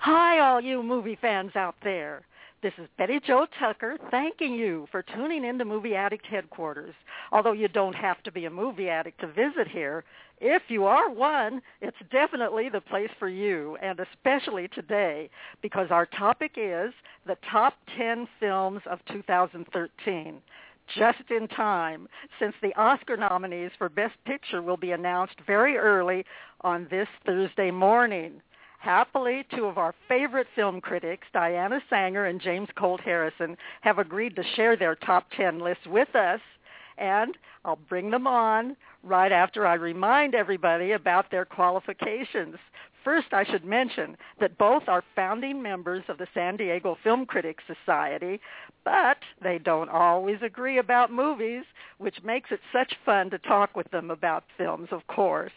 Hi, all you movie fans out there. This is Betty Jo Tucker thanking you for tuning in to Movie Addict Headquarters. Although you don't have to be a movie addict to visit here, if you are one, it's definitely the place for you, and especially today, because our topic is the top 10 films of 2013. Just in time, since the Oscar nominees for Best Picture will be announced very early on this Thursday morning. Happily, two of our favorite film critics, Diana Saenger and James Colt Harrison, have agreed to share their top 10 lists with us, and I'll bring them on right after I remind everybody about their qualifications. First, I should mention that both are founding members of the San Diego Film Critics Society, but they don't always agree about movies, which makes it such fun to talk with them about films, of course.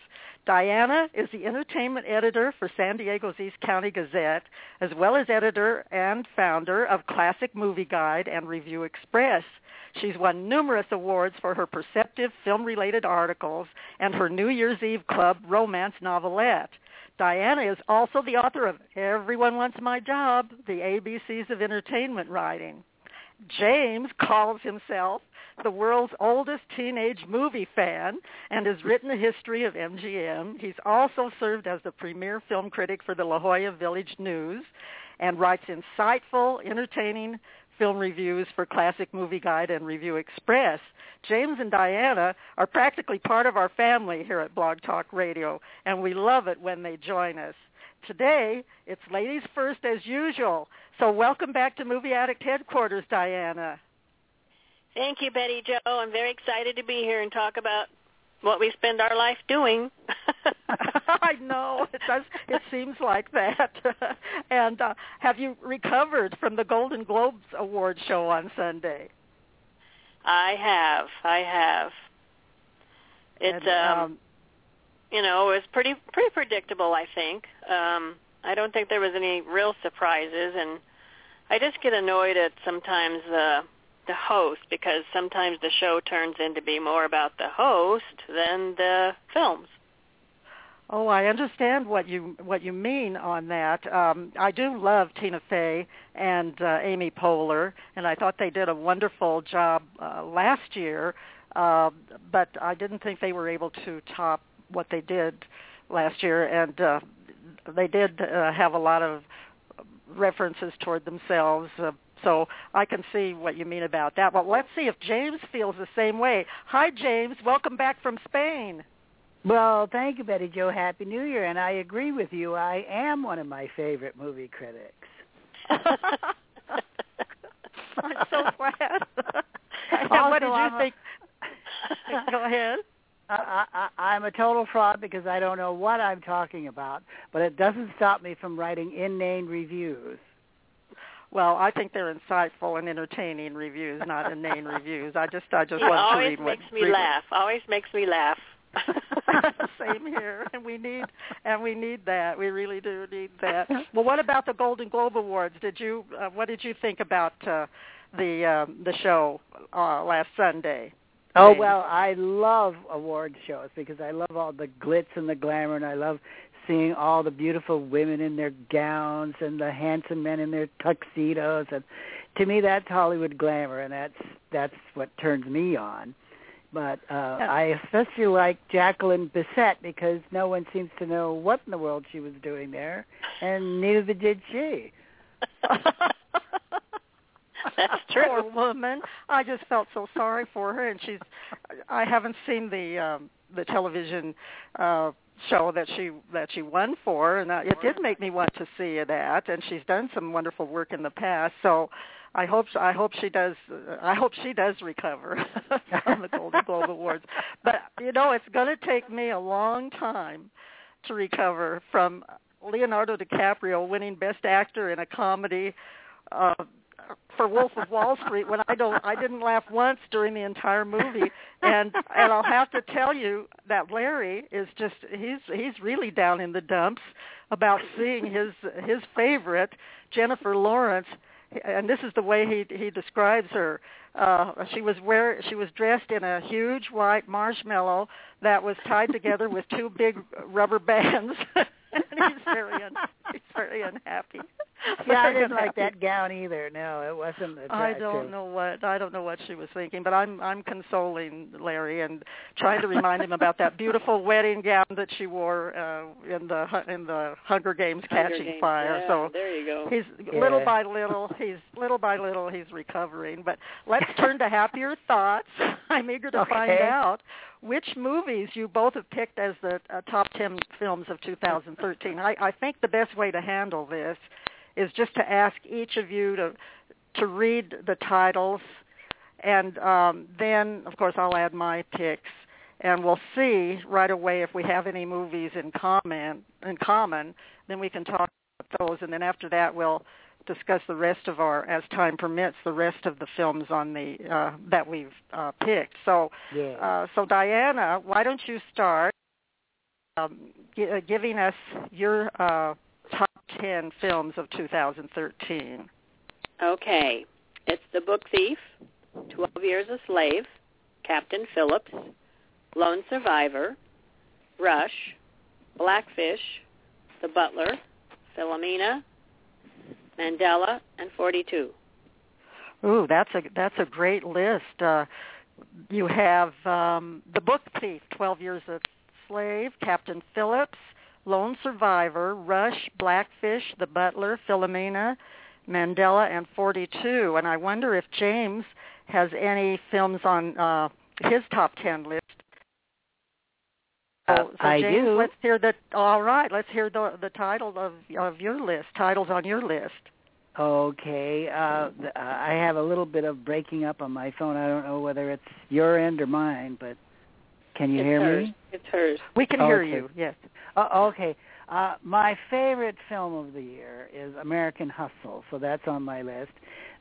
Diana is the entertainment editor for San Diego's East County Gazette, as well as editor and founder of Classic Movie Guide and Review Express. She's won numerous awards for her perceptive film-related articles and her New Year's Eve Club romance novelette. Diana is also the author of Everyone Wants My Job, The ABCs of Entertainment Writing. James calls himself the world's oldest teenage movie fan and has written a history of MGM. He's also served as the premier film critic for the La Jolla Village News and writes insightful, entertaining film reviews for Classic Movie Guide and Review Express. James and Diana are practically part of our family here at Blog Talk Radio, and we love it when they join us. Today, it's ladies first as usual. So welcome back to Movie Addict Headquarters, Diana. Thank you, Betty Jo. I'm very excited to be here and talk about what we spend our life doing. I know. It does. It seems like that. And have you recovered from the Golden Globes award show on Sunday? I have. It's, and, you know, it was pretty predictable, I think. I don't think there was any real surprises, and I just get annoyed at sometimes the host, because sometimes the show turns into be more about the host than the films. Oh, I understand what you mean on that. I do love Tina Fey and Amy Poehler, and I thought they did a wonderful job last year, but I didn't think they were able to top what they did last year, and they did have a lot of references toward themselves, so I can see what you mean about that. Well, let's see if James feels the same way. Hi, James. Welcome back from Spain. Well, thank you, Betty Jo. Happy New Year, and I agree with you. I am one of my favorite movie critics. I'm so glad. Also, what did you think? Go ahead. I'm a total fraud because I don't know what I'm talking about, but it doesn't stop me from writing inane reviews. Well, I think they're insightful and entertaining reviews, not inane reviews. I just want to read what always makes me laugh. Same here, and we need that. We really do need that. Well, what about the Golden Globe Awards? What did you think about the show last Sunday? Oh, well, I love award shows because I love all the glitz and the glamour, and I love seeing all the beautiful women in their gowns and the handsome men in their tuxedos. And to me, that's Hollywood glamour, and that's what turns me on. But I especially like Jacqueline Bisset because no one seems to know what in the world she was doing there, and neither did she. That's true. Poor woman. I just felt so sorry for her, and I haven't seen the television show that she won for, and it did make me want to see it, and she's done some wonderful work in the past. So I hope she does recover from the Golden Globe Awards. But you know, it's going to take me a long time to recover from Leonardo DiCaprio winning Best Actor in a comedy for Wolf of Wall Street when I didn't laugh once during the entire movie. And I'll have to tell you that Larry is just he's really down in the dumps about seeing his favorite Jennifer Lawrence. And this is the way he describes her. She was dressed in a huge white marshmallow that was tied together with two big rubber bands. And he's very unhappy. Yeah, I didn't like that gown either. No, it wasn't attractive. I don't know what she was thinking, but I'm consoling Larry and trying to remind him about that beautiful wedding gown that she wore in the Hunger Games Catching Fire. Yeah, so there you go. Little by little he's recovering. But let's turn to happier thoughts. I'm eager to find out which movies you both have picked as the top 10 films of 2013. I think the best way to handle this is just to ask each of you to read the titles, and then, of course, I'll add my picks, and we'll see right away if we have any movies in common. Then we can talk about those, and then after that we'll discuss the rest of as time permits, the rest of the films on the that we've picked. So, yeah. So Diana, why don't you start giving us your top 10 films of 2013? Okay, it's The Book Thief, 12 Years a Slave, Captain Phillips, Lone Survivor, Rush, Blackfish, The Butler, Philomena, Mandela, and 42. Ooh, that's a great list. You have The Book Thief, 12 Years a Slave, Captain Phillips, Lone Survivor, Rush, Blackfish, The Butler, Philomena, Mandela, and 42. And I wonder if James has any films on his top 10 list. So I James, do. Let's hear that. All right, let's hear the title of your list. Titles on your list. Okay, I have a little bit of breaking up on my phone. I don't know whether it's your end or mine, but can you hear hers. Me? It's hers. We can hear you. Yes. Okay. My favorite film of the year is American Hustle, so that's on my list.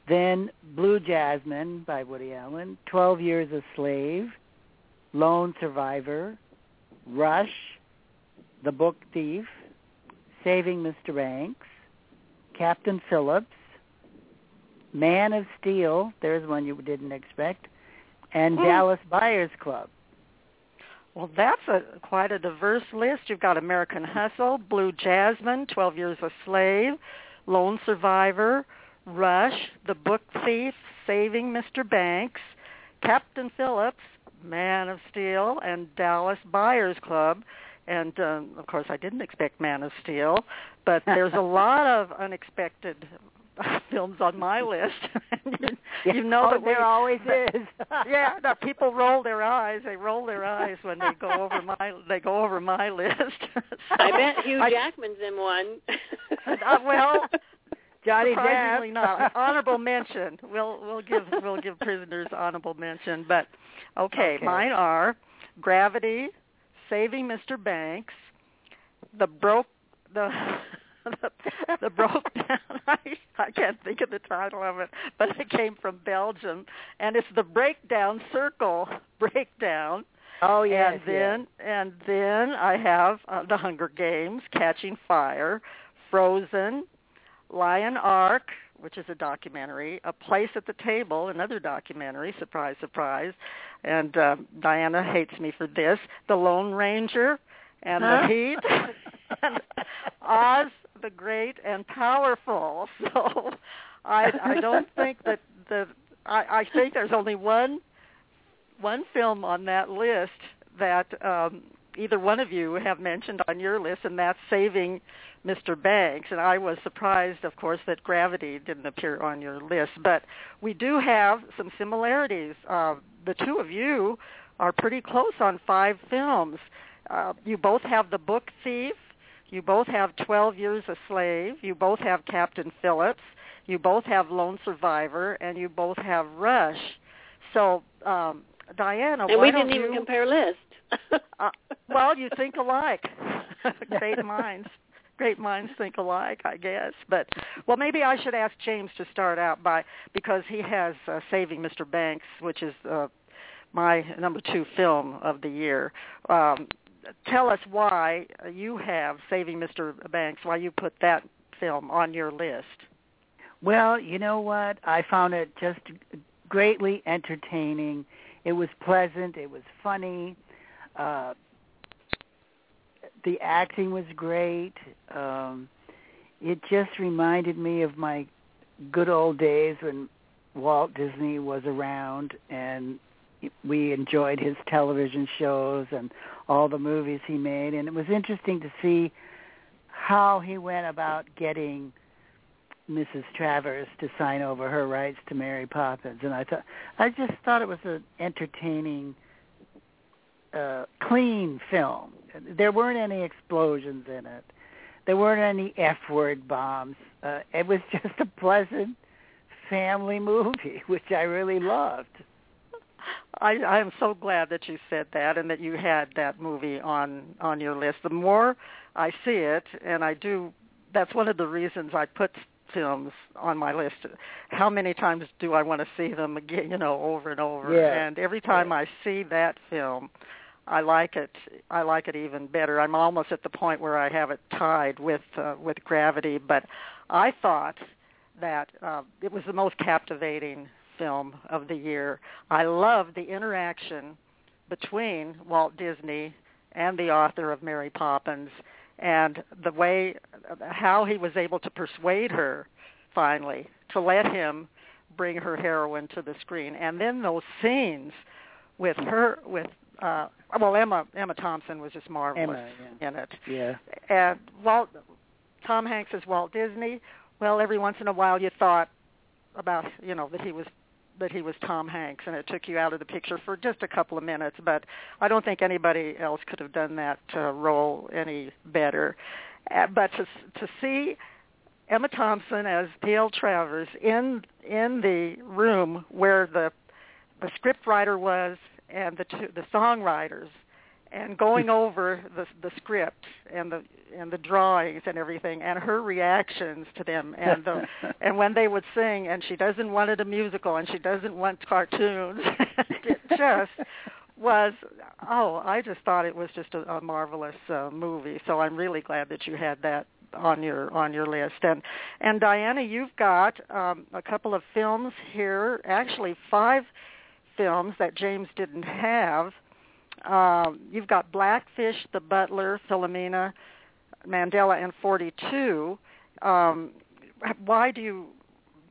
Then Blue Jasmine by Woody Allen, 12 Years a Slave, Lone Survivor, Rush, The Book Thief, Saving Mr. Banks, Captain Phillips, Man of Steel, there's one you didn't expect, and Dallas Buyers Club. Well, that's quite a diverse list. You've got American Hustle, Blue Jasmine, 12 Years a Slave, Lone Survivor, Rush, The Book Thief, Saving Mr. Banks, Captain Phillips, Man of Steel, and Dallas Buyers Club. And, of course, I didn't expect Man of Steel, but there's a lot of unexpected films on my list. You know that there always is. Yeah, no, people roll their eyes. They roll their eyes when they go over my list. So, I bet Hugh Jackman's in one. Well, Johnny Depp, not honorable mention. We'll give prisoners honorable mention. But okay, mine are Gravity, Saving Mr. Banks, the Broke Down, I can't think of the title of it, but it came from Belgium, and it's The Breakdown Circle, Breakdown. Oh, yes. And then I have The Hunger Games, Catching Fire, Frozen, Lion Ark, which is a documentary, A Place at the Table, another documentary, surprise, surprise, and Diana hates me for this, The Lone Ranger, and The Heat, and Oz the Great and Powerful. So I don't think that I think there's only one film on that list that either one of you have mentioned on your list, and that's Saving Mr. Banks. And I was surprised, of course, that Gravity didn't appear on your list. But we do have some similarities. The two of you are pretty close on 5 films. You both have The Book Thief. You both have 12 Years a Slave. You both have Captain Phillips. You both have Lone Survivor, and you both have Rush. So, Diana, and we didn't even compare lists. Well, you think alike. Great minds. Great minds think alike, I guess. But, well, maybe I should ask James to start out by, because he has Saving Mr. Banks, which is my number 2 film of the year. Tell us why you have Saving Mr. Banks, why you put that film on your list. Well, you know what? I found it just greatly entertaining. It was pleasant. It was funny. The acting was great. It just reminded me of my good old days when Walt Disney was around and we enjoyed his television shows and all the movies he made. And it was interesting to see how he went about getting Mrs. Travers to sign over her rights to Mary Poppins. And I just thought it was an entertaining, clean film. There weren't any explosions in it. There weren't any F-word bombs. It was just a pleasant family movie, which I really loved. I am so glad that you said that and that you had that movie on your list. The more I see it, and I do, that's one of the reasons I put films on my list. How many times do I want to see them again, over and over? Yeah. And every time I see that film, I like it even better. I'm almost at the point where I have it tied with Gravity, but I thought that it was the most captivating film of the year. I love the interaction between Walt Disney and the author of Mary Poppins, and the way how he was able to persuade her finally to let him bring her heroine to the screen, and then those scenes with her Emma Thompson was just marvelous in it. Yeah, and Tom Hanks is Walt Disney. Well, every once in a while you thought about that he was Tom Hanks, and it took you out of the picture for just a couple of minutes, but I don't think anybody else could have done that role any better. But to see Emma Thompson as P.L. Travers in the room where the scriptwriter was and the songwriters, and going over the script and the drawings and everything, and her reactions to them, and when they would sing, and she doesn't want it a musical, and she doesn't want cartoons. It just was. Oh, I just thought it was just a marvelous movie. So I'm really glad that you had that on your list. And Diana, you've got a couple of films here, actually 5 films that James didn't have. You've got Blackfish, The Butler, Philomena, Mandela, and 42.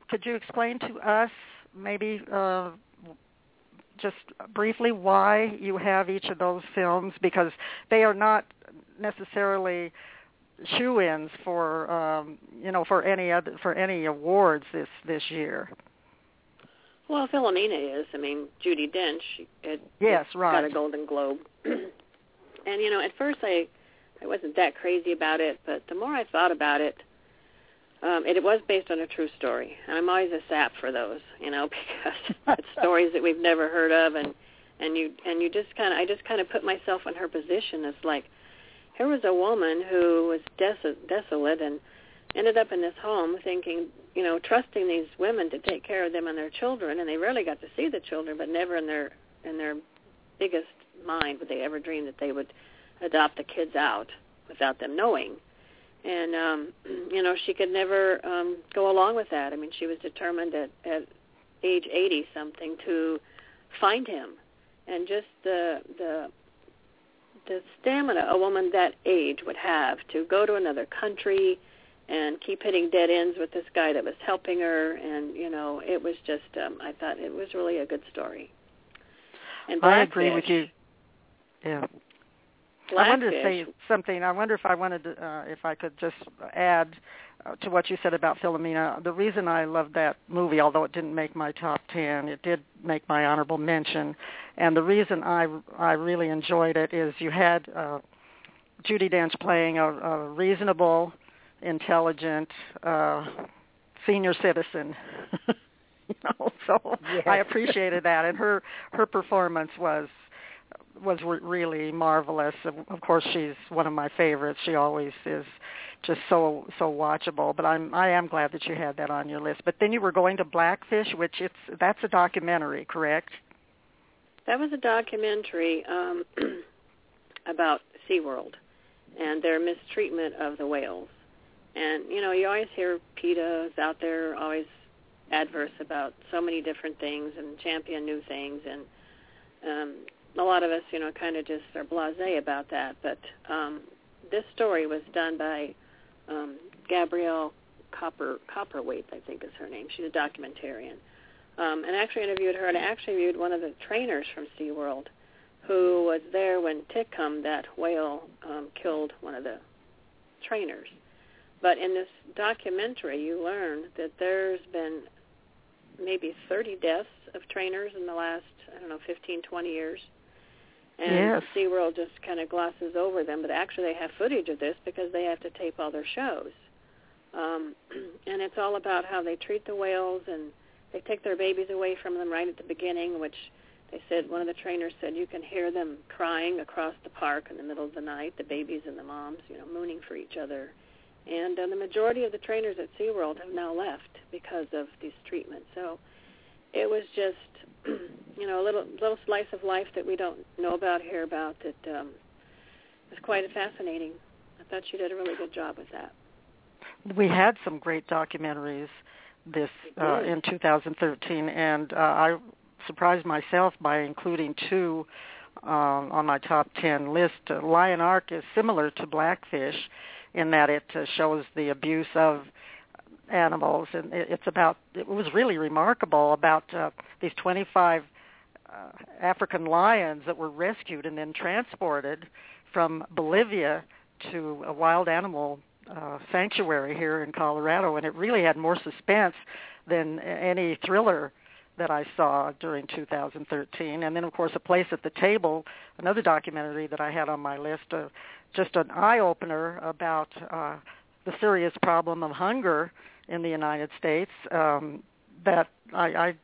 Could you explain to us maybe just briefly why you have each of those films? Because they are not necessarily shoo-ins for any awards this year. Well, Philomena is. I mean, Judi Dench got a Golden Globe. And, at first I wasn't that crazy about it, but the more I thought about it, it was based on a true story. And I'm always a sap for those, because it's stories that we've never heard of. And you just kind of, I just kind of put myself in her position. It's like, here was a woman who was desolate and ended up in this home thinking, trusting these women to take care of them and their children, and they rarely got to see the children, but never in their biggest mind would they ever dream that they would adopt the kids out without them knowing. And, she could never go along with that. I mean, she was determined at age 80-something to find him. And just the stamina a woman that age would have to go to another country and keep hitting dead ends with this guy that was helping her. And, it was just, I thought it was really a good story. And I agree with you. Yeah. I wanted to say something. I wonder if I wanted to, if I could just add to what you said about Philomena. The reason I loved that movie, although it didn't make my top 10, it did make my honorable mention. And the reason I really enjoyed it is you had Judi Dench playing a reasonable, intelligent senior citizen. You know, so yes. I appreciated that, and her performance was really marvelous. Of course, she's one of my favorites. She always is just so watchable. But I am glad that you had that on your list. But then you were going to Blackfish, which that's a documentary, correct? That was a documentary about SeaWorld and their mistreatment of the whales. And, you know, you always hear PETA's out there always adverse about so many different things and champion new things, and a lot of us, you know, kind of just are blasé about that. But this story was done by Gabrielle Copperwaite, I think is her name. She's a documentarian. And I actually interviewed her, and I actually interviewed one of the trainers from SeaWorld who was there when Titcomb, that whale, killed one of the trainers. But in this documentary, you learn that there's been maybe 30 deaths of trainers in the last, 15, 20 years. And yes. SeaWorld just kind of glosses over them, but actually they have footage of this because they have to tape all their shows. And it's all about how they treat the whales, and they take their babies away from them right at the beginning, which they said, one of the trainers said, you can hear them crying across the park in the middle of the night, the babies and the moms, mooning for each other. And the majority of the trainers at SeaWorld have now left because of these treatments. So it was just, a little slice of life that we don't know about, hear about, that was quite fascinating. I thought she did a really good job with that. We had some great documentaries in 2013, and I surprised myself by including two on my top 10 list. Lion Ark is similar to Blackfish, in that it shows the abuse of animals, and it was really remarkable about these 25 African lions that were rescued and then transported from Bolivia to a wild animal sanctuary here in Colorado, and it really had more suspense than any thriller that I saw during 2013. And then, of course, A Place at the Table, another documentary that I had on my list, just an eye-opener about the serious problem of hunger in the United States, that I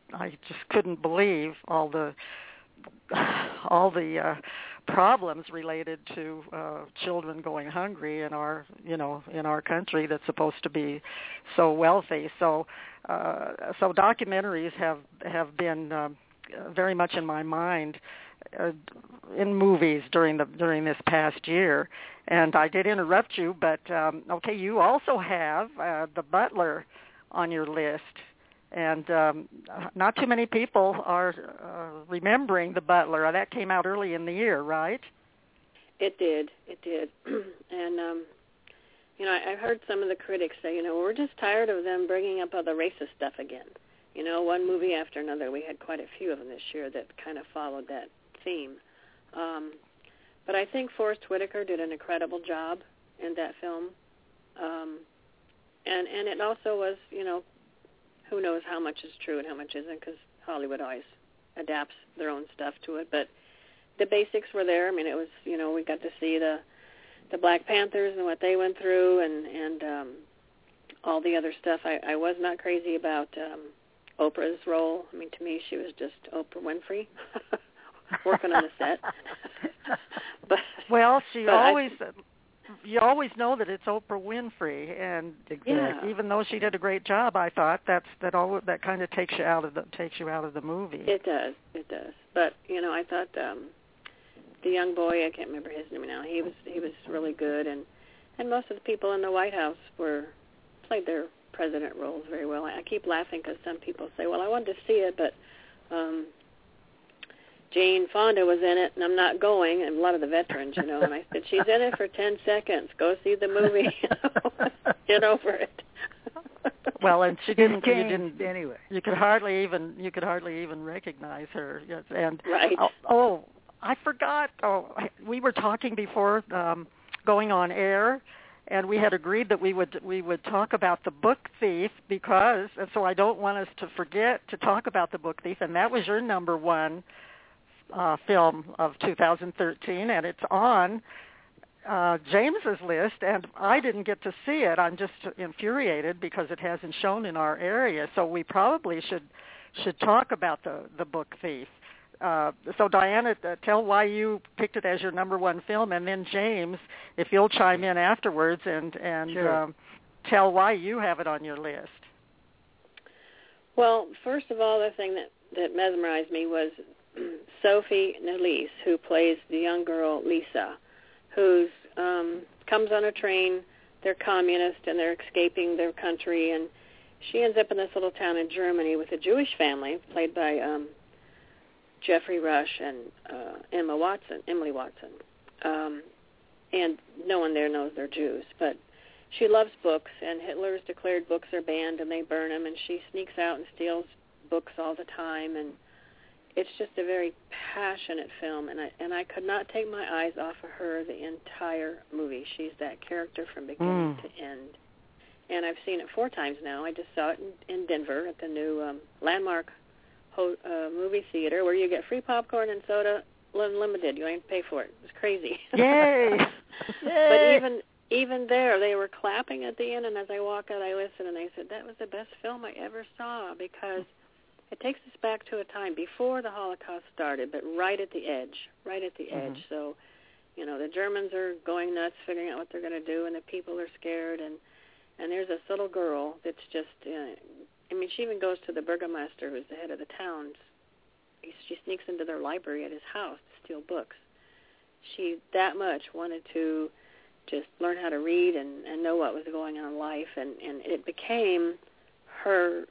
just couldn't believe all the problems related to children going hungry in our country that's supposed to be so wealthy. So documentaries have been very much in my mind in movies during this past year. And I did interrupt you, but okay, you also have The Butler on your list. And not too many people are remembering The Butler. That came out early in the year, right? It did. And, I've heard some of the critics say, we're just tired of them bringing up all the racist stuff again. One movie after another. We had quite a few of them this year that kind of followed that theme. But I think Forrest Whitaker did an incredible job in that film. And it also was, who knows how much is true and how much isn't, because Hollywood always adapts their own stuff to it. But the basics were there. I mean, it was, we got to see the Black Panthers and what they went through and all the other stuff. I was not crazy about Oprah's role. I mean, to me, she was just Oprah Winfrey working on the set. You always know that it's Oprah Winfrey, and even though she did a great job, I thought that kind of takes you out of the movie. It does. But I thought the young boy, I can't remember his name now. He was really good, and most of the people in the White House played their president roles very well. I keep laughing because some people say, "Well, I wanted to see it, but." Jane Fonda was in it, and I'm not going, and a lot of the veterans, and I said, she's in it for 10 seconds. Go see the movie. Get over it. Well, and she didn't. You didn't anyway. You could hardly even recognize her. Yes, and right. Oh, I forgot. Oh, we were talking before going on air, and we had agreed that we would talk about The Book Thief, so I don't want us to forget to talk about The Book Thief, and that was your number one film of 2013, and it's on James's list, and I didn't get to see it. I'm just infuriated because it hasn't shown in our area, so we probably should talk about the Book Thief. So Diana, tell why you picked it as your number one film, and then James, if you'll chime in afterwards and sure. Tell why you have it on your list. Well, first of all, the thing that mesmerized me was Sophie Nalise, who plays the young girl Lisa, who comes on a train. They're communist, and they're escaping their country, and she ends up in this little town in Germany with a Jewish family played by Jeffrey Rush and Emily Watson. And no one there knows they're Jews, but she loves books, and Hitler's declared books are banned, and they burn them, and she sneaks out and steals books all the time, and it's just a very passionate film, and I could not take my eyes off of her the entire movie. She's that character from beginning to end, and I've seen it 4 times now. I just saw it in Denver at the new Landmark movie theater where you get free popcorn and soda unlimited. You ain't pay for it. It's crazy. Yay! But even there, they were clapping at the end, and as I walk out, I listen, and I said, that was the best film I ever saw, because it takes us back to a time before the Holocaust started, but right at the edge. Mm-hmm. edge. So, the Germans are going nuts, figuring out what they're going to do, and the people are scared, and there's this little girl that's just, she even goes to the burgomaster, who's the head of the town. She sneaks into their library at his house to steal books. She that much wanted to just learn how to read and know what was going on in life, and it became her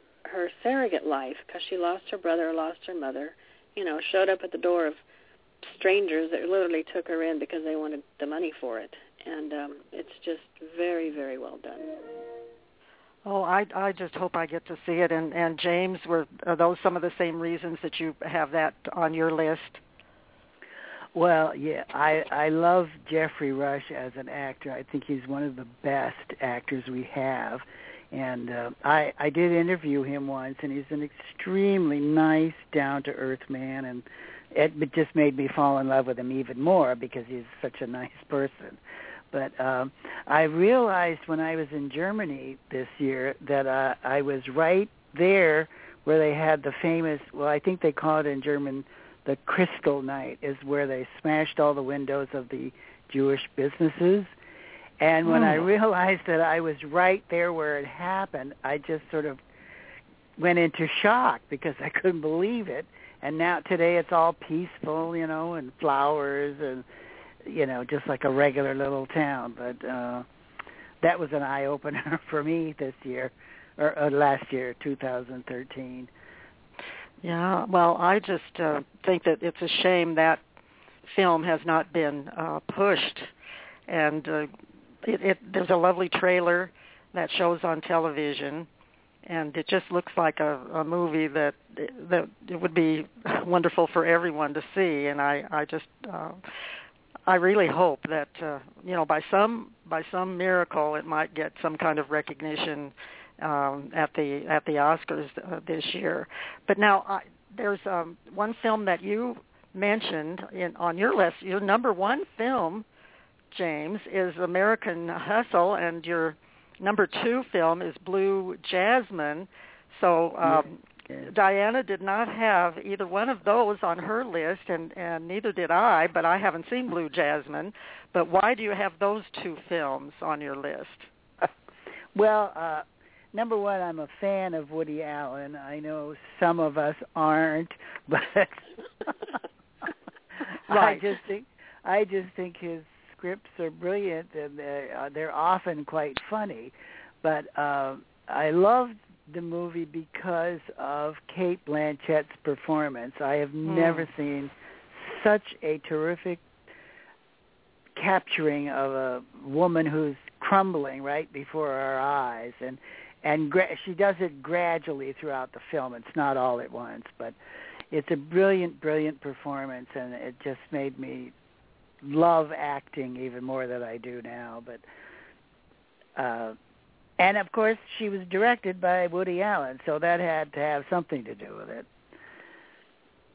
surrogate life, because she lost her brother, lost her mother, showed up at the door of strangers that literally took her in because they wanted the money for it, and it's just very, very well done. Oh, I just hope I get to see it, and James, are those some of the same reasons that you have that on your list? Well, yeah, I love Jeffrey Rush as an actor. I think he's one of the best actors we have. And I did interview him once, and he's an extremely nice, down-to-earth man, and it just made me fall in love with him even more because he's such a nice person. But I realized when I was in Germany this year that I was right there where they had the famous, well, I think they call it in German, the Kristallnacht, is where they smashed all the windows of the Jewish businesses. And when I realized that I was right there where it happened, I just sort of went into shock because I couldn't believe it. And now today it's all peaceful, and flowers and, just like a regular little town. But that was an eye-opener for me this year, or last year, 2013. Yeah, well, I just think that it's a shame that film has not been pushed. And there's a lovely trailer that shows on television, and it just looks like a movie that it would be wonderful for everyone to see. And I really hope that by some miracle it might get some kind of recognition at the Oscars this year. But now there's one film that you mentioned on your list, your number one film, James, is American Hustle, and your number 2 film is Blue Jasmine. So Diana did not have either one of those on her list, and neither did I, but I haven't seen Blue Jasmine. But why do you have those 2 films on your list? Well, number one, I'm a fan of Woody Allen. I know some of us aren't, but I just think his scripts are brilliant, and they're often quite funny. But I loved the movie because of Cate Blanchett's performance. I have never seen such a terrific capturing of a woman who's crumbling right before our eyes, and she does it gradually throughout the film. It's not all at once, but it's a brilliant, brilliant performance, and it just made me love acting even more than I do now. But and of course she was directed by Woody Allen, so that had to have something to do with it.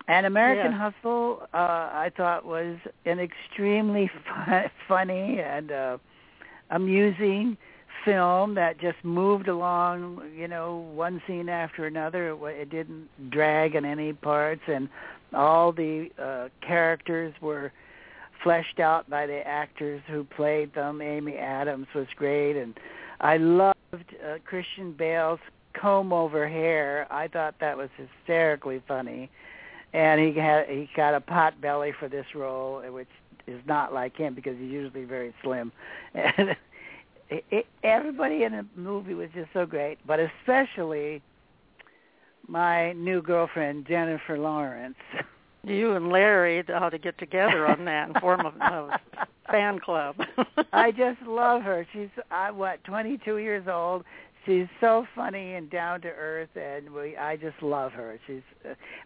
And American Hustle, I thought, was an extremely funny and amusing film that just moved along, you know, one scene after another. It didn't drag in any parts, and all the characters were fleshed out by the actors who played them. Amy Adams was great, and I loved Christian Bale's comb-over hair. I thought that was hysterically funny. And he got a pot belly for this role, which is not like him because he's usually very slim. And everybody in the movie was just so great, but especially my new girlfriend, Jennifer Lawrence. You and Larry ought to get together on that and form a fan club. I just love her. She's, 22 years old. She's so funny and down to earth, and I just love her. She's,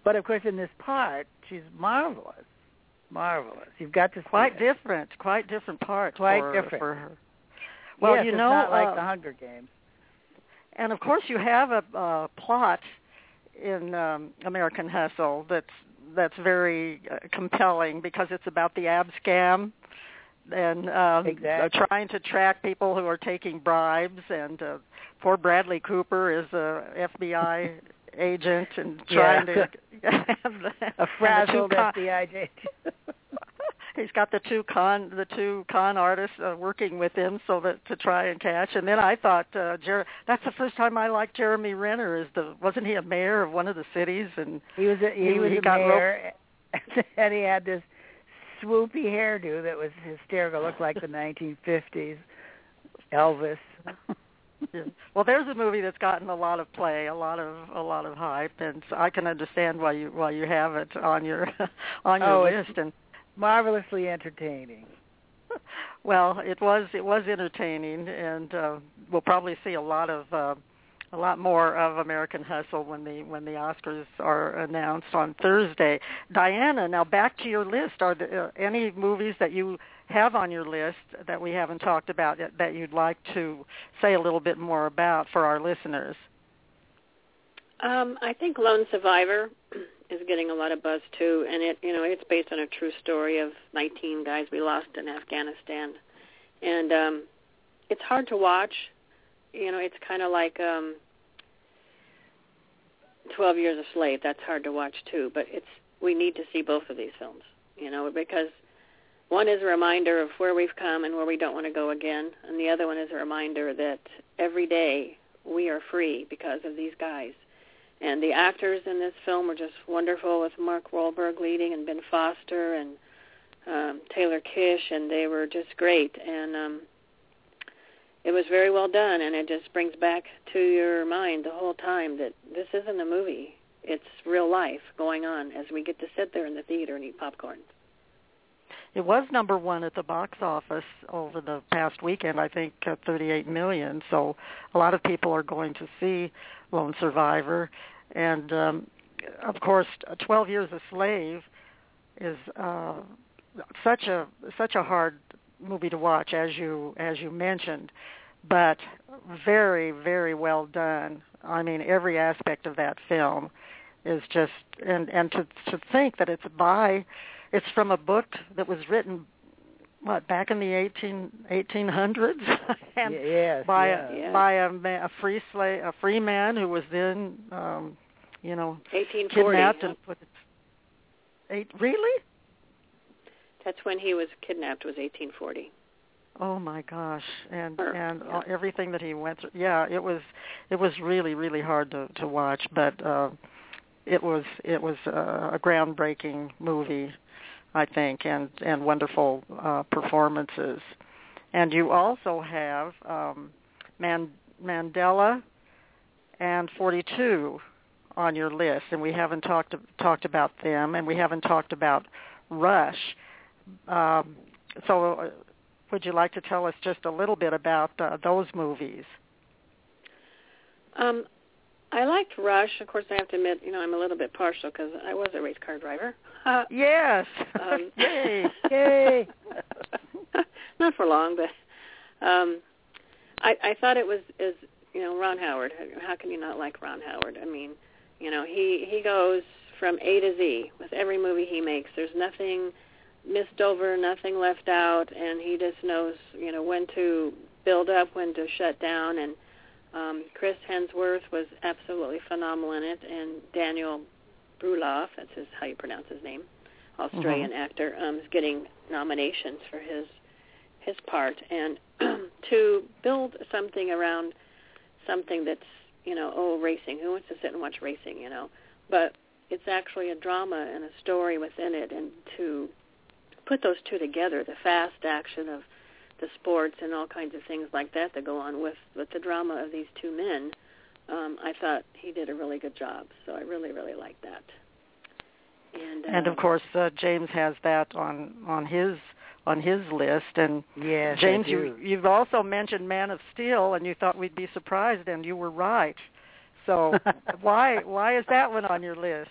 but of course, in this part, she's marvelous, marvelous. You've got to see quite different part, for her. Well, yes, you know, it's not like the Hunger Games. And of course, you have a plot in American Hustle that's very compelling because it's about the ab scam. And trying to track people who are taking bribes. And poor Bradley Cooper is a FBI agent and trying a frazzled FBI agent. He's got the two con artists working with him so that to try and catch. And then I thought, that's the first time I liked Jeremy Renner. Wasn't he a mayor of one of the cities? And he was a mayor, and he had this swoopy hairdo that was hysterical, looked like the 1950s Elvis. Yeah. Well, there's a movie that's gotten a lot of play, a lot of hype, and I can understand why you have it on your list. And marvelously entertaining. Well, it was entertaining, and we'll probably see a lot more of American Hustle when the Oscars are announced on Thursday. Diana, now back to your list. Are there any movies that you have on your list that we haven't talked about that you'd like to say a little bit more about for our listeners? I think Lone Survivor is getting a lot of buzz too, and it's based on a true story of 19 guys we lost in Afghanistan, and it's hard to watch. You know, it's kind of like 12 Years a Slave. That's hard to watch, too. But we need to see both of these films, you know, because one is a reminder of where we've come and where we don't want to go again, and the other one is a reminder that every day we are free because of these guys. And the actors in this film were just wonderful, with Mark Wahlberg leading and Ben Foster and Taylor Kish, and they were just great. And it was very well done, and it just brings back to your mind the whole time that this isn't a movie. It's real life going on as we get to sit there in the theater and eat popcorn. It was number one at the box office over the past weekend, I think, $38 million. So a lot of people are going to see Lone Survivor. And, of course, 12 Years a Slave is such a hard movie to watch, as you mentioned, but very, very well done. I mean, every aspect of that film is just, and to think that it's from a book that was written back in the 1800s, and by a free slave, a free man who was then, kidnapped and put. Really? That's when he was kidnapped, was 1840. Oh, my gosh. And everything that he went through. Yeah, it was really, really hard to watch, but it was a groundbreaking movie, I think, and wonderful performances. And you also have Mandela and 42 on your list, and we haven't talked about them, and we haven't talked about Rush. So would you like to tell us just a little bit about those movies? I liked Rush. Of course, I have to admit, I'm a little bit partial because I was a race car driver. Yes. Yay. Not for long, but I thought it was, Ron Howard. How can you not like Ron Howard? I mean, he goes from A to Z with every movie he makes. There's nothing missed over, nothing left out, and he just knows, you know, when to build up, when to shut down. And Chris Hemsworth was absolutely phenomenal in it, and Daniel Bruloff, that's his, how you pronounce his name, Australian actor, is getting nominations for his part. And to build something around something that's, you know, oh, racing. Who wants to sit and watch racing, you know? But it's actually a drama and a story within it, and to put those two together, the fast action of the sports and all kinds of things like that that go on with the drama of these two men, I thought he did a really good job. So I really, really liked that. And of course, James has that on his list. And yes, James, you've also mentioned Man of Steel, and you thought we'd be surprised, and you were right. So why is that one on your list?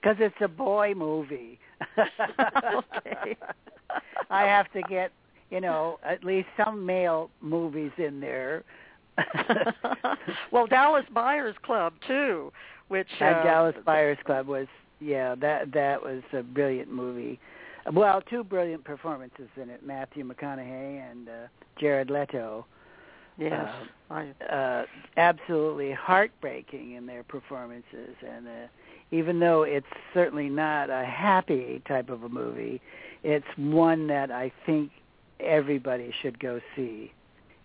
Because it's a boy movie. Okay. I have to get, you know, at least some male movies in there. Well, Dallas Buyers Club too, which Dallas Buyers Club was, yeah, that was a brilliant movie. Well, two brilliant performances in it: Matthew McConaughey and Jared Leto. Yes, absolutely heartbreaking in their performances, and even though it's certainly not a happy type of a movie, it's one that I think everybody should go see,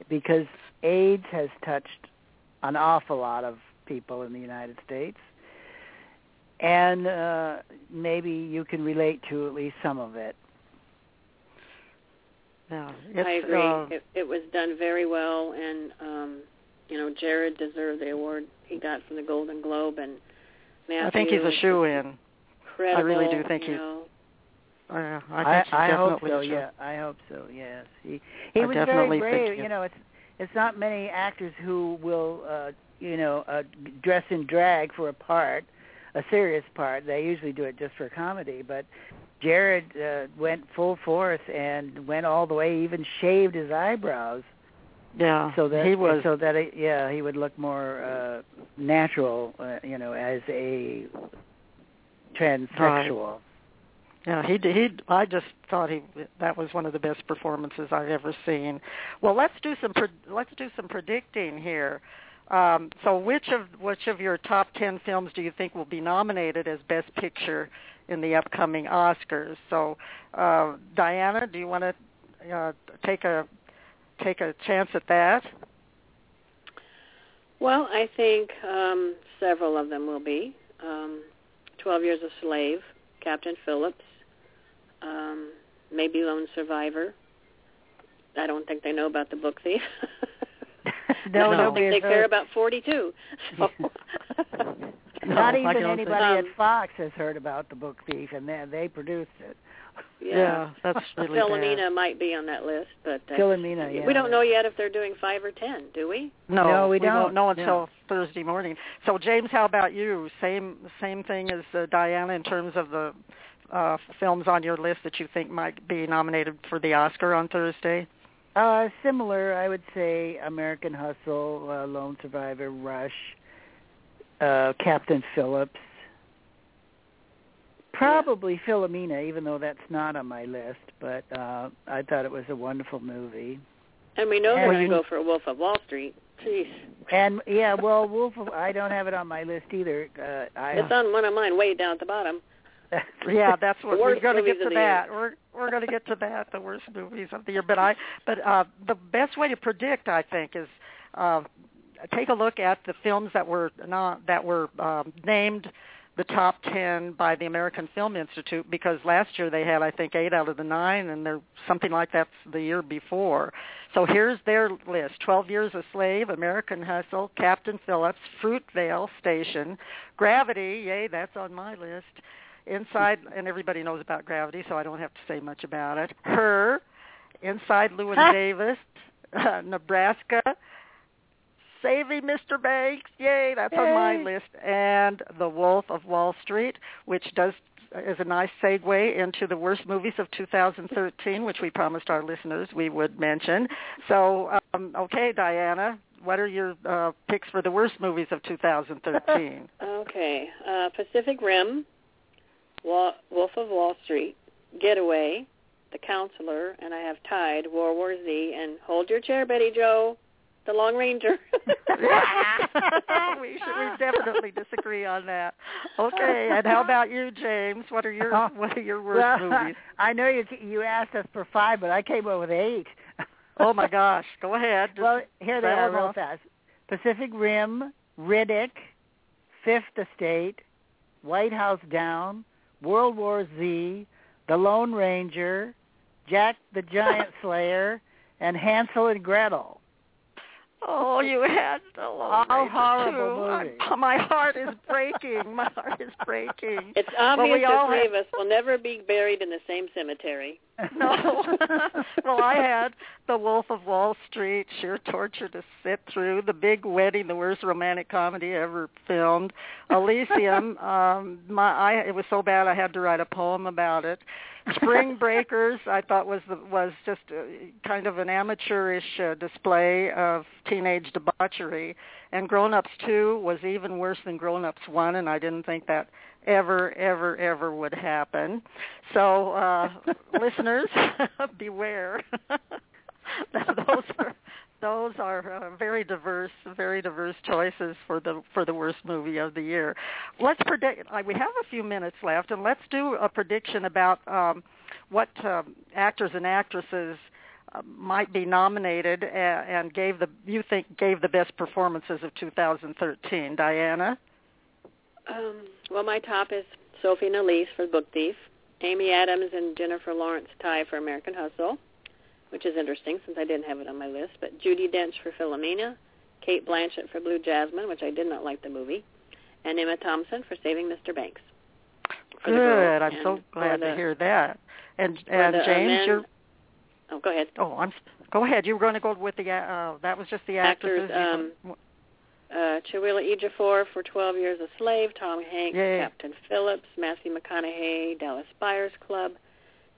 because AIDS has touched an awful lot of people in the United States, and maybe you can relate to at least some of it. Yeah, I agree. It was done very well, and you know, Jared deserved the award he got from the Golden Globe, and Matthew, I think he's a shoo-in. I really do think he's. I hope so. Yeah, I hope so. Yes, he was very brave. You know, it's not many actors who will dress in drag for a part, a serious part. They usually do it just for comedy, but Jared went full force and went all the way. Even shaved his eyebrows. Yeah, so that he would look more natural, as a transsexual. Right. Yeah, I just thought that was one of the best performances I've ever seen. Well, let's do some predicting here. So, which of your top 10 films do you think will be nominated as Best Picture in the upcoming Oscars? So, Diana, do you want to take a chance at that? Well, I think several of them will be. 12 Years a Slave, Captain Phillips, maybe Lone Survivor. I don't think they know about The Book Thief. I don't think they care about 42. So. Not even anybody at Fox has heard about The Book Thief, and they produced it. Yeah, that's really Philomena might be on that list, but we don't know yet if they're doing 5 or 10, do we? No, we don't know until Thursday morning. So, James, how about you? Same thing as Diana in terms of the films on your list that you think might be nominated for the Oscar on Thursday. Similar, I would say American Hustle, Lone Survivor, Rush, Captain Phillips. Probably Philomena, even though that's not on my list, but I thought it was a wonderful movie. And we know they're going to go for Wolf of Wall Street. Jeez. And, yeah, well, I don't have it on my list either. It's on one of mine way down at the bottom. Yeah, that's what we're going to get to that. We're going to get to that, the worst movies of the year. But the best way to predict, I think, is take a look at the films that were named the top 10 by the American Film Institute, because last year they had, I think, 8 out of the 9, and they're something like that the year before. So here's their list: 12 Years a Slave, American Hustle, Captain Phillips, Fruitvale Station, Gravity, yay, that's on my list, Inside, and everybody knows about Gravity, so I don't have to say much about it, Her, Inside Llewyn Davis, Nebraska, Saving Mr. Banks, yay, that's on my list, and The Wolf of Wall Street, which is a nice segue into the worst movies of 2013, which we promised our listeners we would mention. So, okay, Diana, what are your picks for the worst movies of 2013? Okay. Pacific Rim, Wolf of Wall Street, Getaway, The Counselor, and I have tied World War Z, and hold your chair, Betty Jo, The Lone Ranger. we definitely disagree on that. Okay, and how about you, James? What are your worst movies? I know you asked us for 5, but I came up with 8. Oh my gosh! Go ahead. Well, here they are real fast: Pacific Rim, Riddick, Fifth Estate, White House Down, World War Z, The Lone Ranger, Jack the Giant Slayer, and Hansel and Gretel. Oh, you had the Lone Ranger horrible movies. My heart is breaking. My heart is breaking. It's obvious that three of us will never be buried in the same cemetery. No. Well, I had The Wolf of Wall Street, sheer torture to sit through, The Big Wedding, the worst romantic comedy ever filmed, Elysium. It was so bad I had to write a poem about it. Spring Breakers, I thought was just kind of an amateurish display of teenage debauchery, and Grown Ups 2 was even worse than Grown Ups 1, and I didn't think that ever would happen. So, listeners, beware. Those are very diverse choices for the worst movie of the year. Let's predict. We have a few minutes left, and let's do a prediction about what actors and actresses might be nominated and gave the best performances of 2013. Diana? Well, my top is Sophie Nalise for The Book Thief, Amy Adams and Jennifer Lawrence tie for American Hustle, which is interesting since I didn't have it on my list, but Judi Dench for Philomena, Kate Blanchett for Blue Jasmine, which I did not like the movie, and Emma Thompson for Saving Mr. Banks. Good. I'm so glad to hear that. And James, you're... Oh, go ahead. Go ahead. You were going to go with the... that was just the actors. Chirala Ejiofor for 12 Years a Slave, Tom Hanks, yeah. Captain Phillips, Matthew McConaughey, Dallas Buyers Club,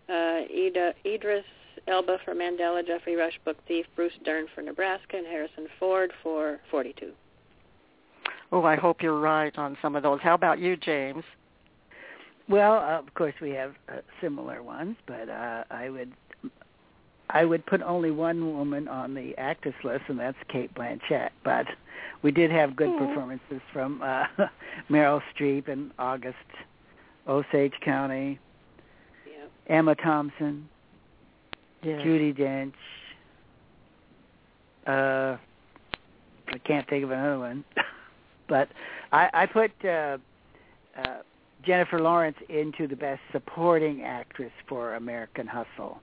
Idris Elba for Mandela, Jeffrey Rush, Book Thief, Bruce Dern for Nebraska, and Harrison Ford for 42. Oh, I hope you're right on some of those. How about you, James? Well, of course we have similar ones, but I would put only one woman on the actress list, and that's Kate Blanchett. But we did have good performances from Meryl Streep in August, Osage County, Emma Thompson, Judi Dench. I can't think of another one. But I put Jennifer Lawrence into the best supporting actress for American Hustle.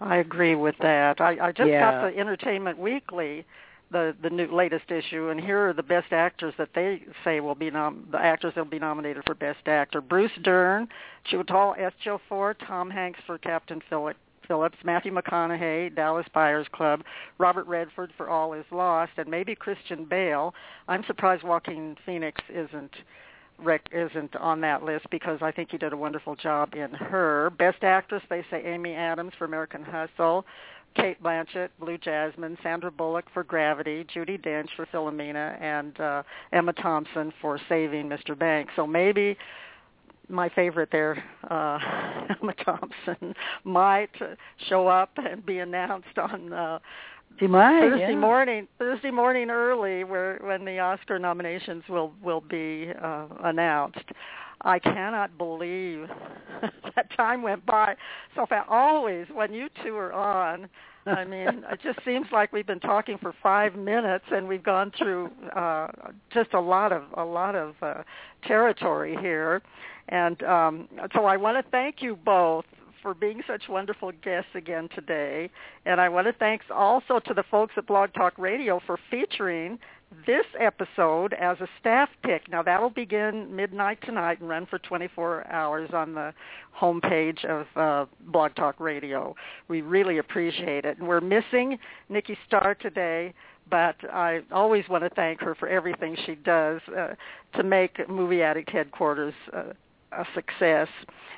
I agree with that. I just got the Entertainment Weekly, the new latest issue, and here are the best actors that they say will be the actors that will be nominated for Best Actor: Bruce Dern, Chirala Ejiofor, Tom Hanks for Captain Phillips, Matthew McConaughey, Dallas Buyers Club, Robert Redford for All Is Lost, and maybe Christian Bale. I'm surprised Joaquin Phoenix isn't on that list because I think he did a wonderful job in Her. Best Actress, they say Amy Adams for American Hustle, Kate Blanchett, Blue Jasmine, Sandra Bullock for Gravity, Judi Dench for Philomena, and Emma Thompson for Saving Mr. Banks. So maybe my favorite there, Emma Thompson, might show up and be announced on... Thursday morning early, when the Oscar nominations will be announced. I cannot believe that time went by so fast. Always when you two are on, I mean, it just seems like we've been talking for 5 minutes and we've gone through just a lot of territory here, and so I want to thank you both for being such wonderful guests again today. And I want to thanks also to the folks at Blog Talk Radio for featuring this episode as a staff pick. Now, that will begin midnight tonight and run for 24 hours on the homepage of Blog Talk Radio. We really appreciate it. And we're missing Nikki Starr today, but I always want to thank her for everything she does to make Movie Addict Headquarters a success,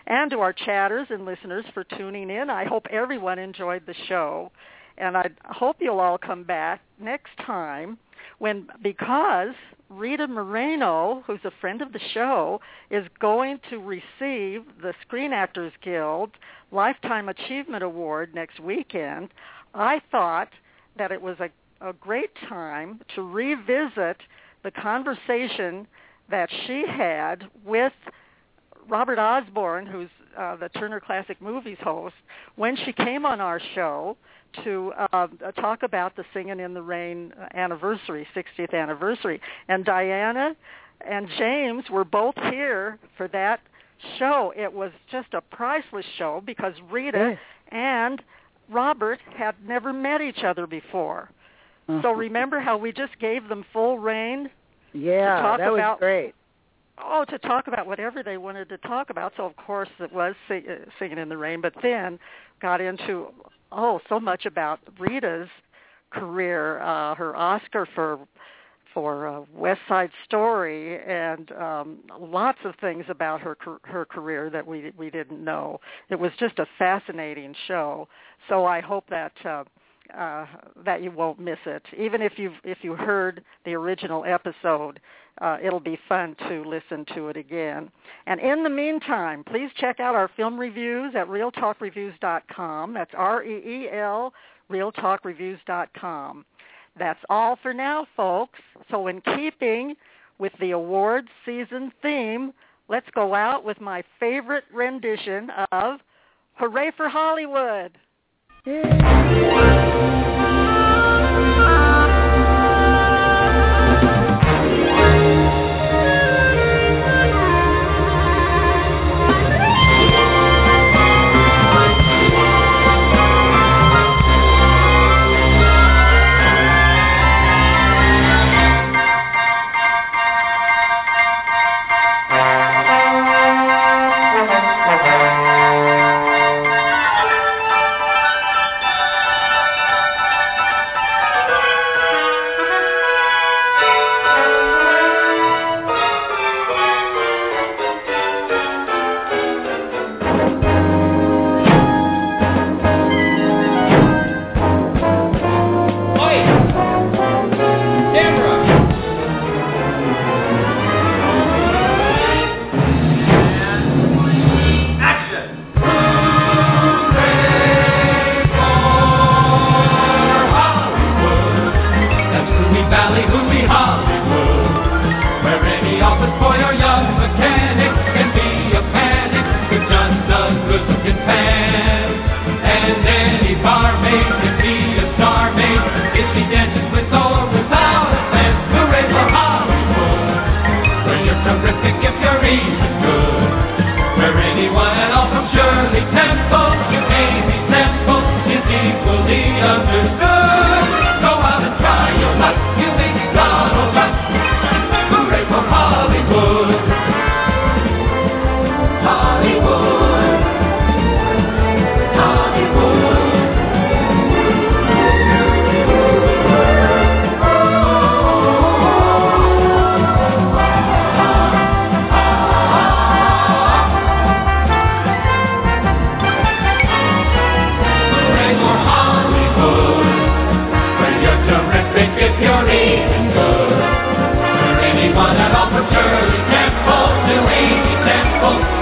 and to our chatters and listeners for tuning in. I hope everyone enjoyed the show, And I hope you'll all come back next time because Rita Moreno, who's a friend of the show, is going to receive the Screen Actors Guild Lifetime Achievement Award next weekend. I thought that it was a great time to revisit the conversation that she had with Robert Osborne, who's the Turner Classic Movies host, when she came on our show to talk about the Singin' in the Rain anniversary, 60th anniversary. And Diana and James were both here for that show. It was just a priceless show because Rita and Robert had never met each other before. Uh-huh. So remember how we just gave them full reign? Yeah, that was great. Oh, to talk about whatever they wanted to talk about. So, of course, it was Singin' in the Rain, but then got into, so much about Rita's career, her Oscar for West Side Story, and lots of things about her career that we didn't know. It was just a fascinating show. So I hope that... that you won't miss it. Even if you heard the original episode, it'll be fun to listen to it again. And in the meantime, please check out our film reviews at realtalkreviews.com. That's REEL, realtalkreviews.com. That's all for now, folks. So in keeping with the awards season theme, let's go out with my favorite rendition of Hooray for Hollywood! Yeah.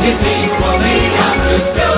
It's equally understood.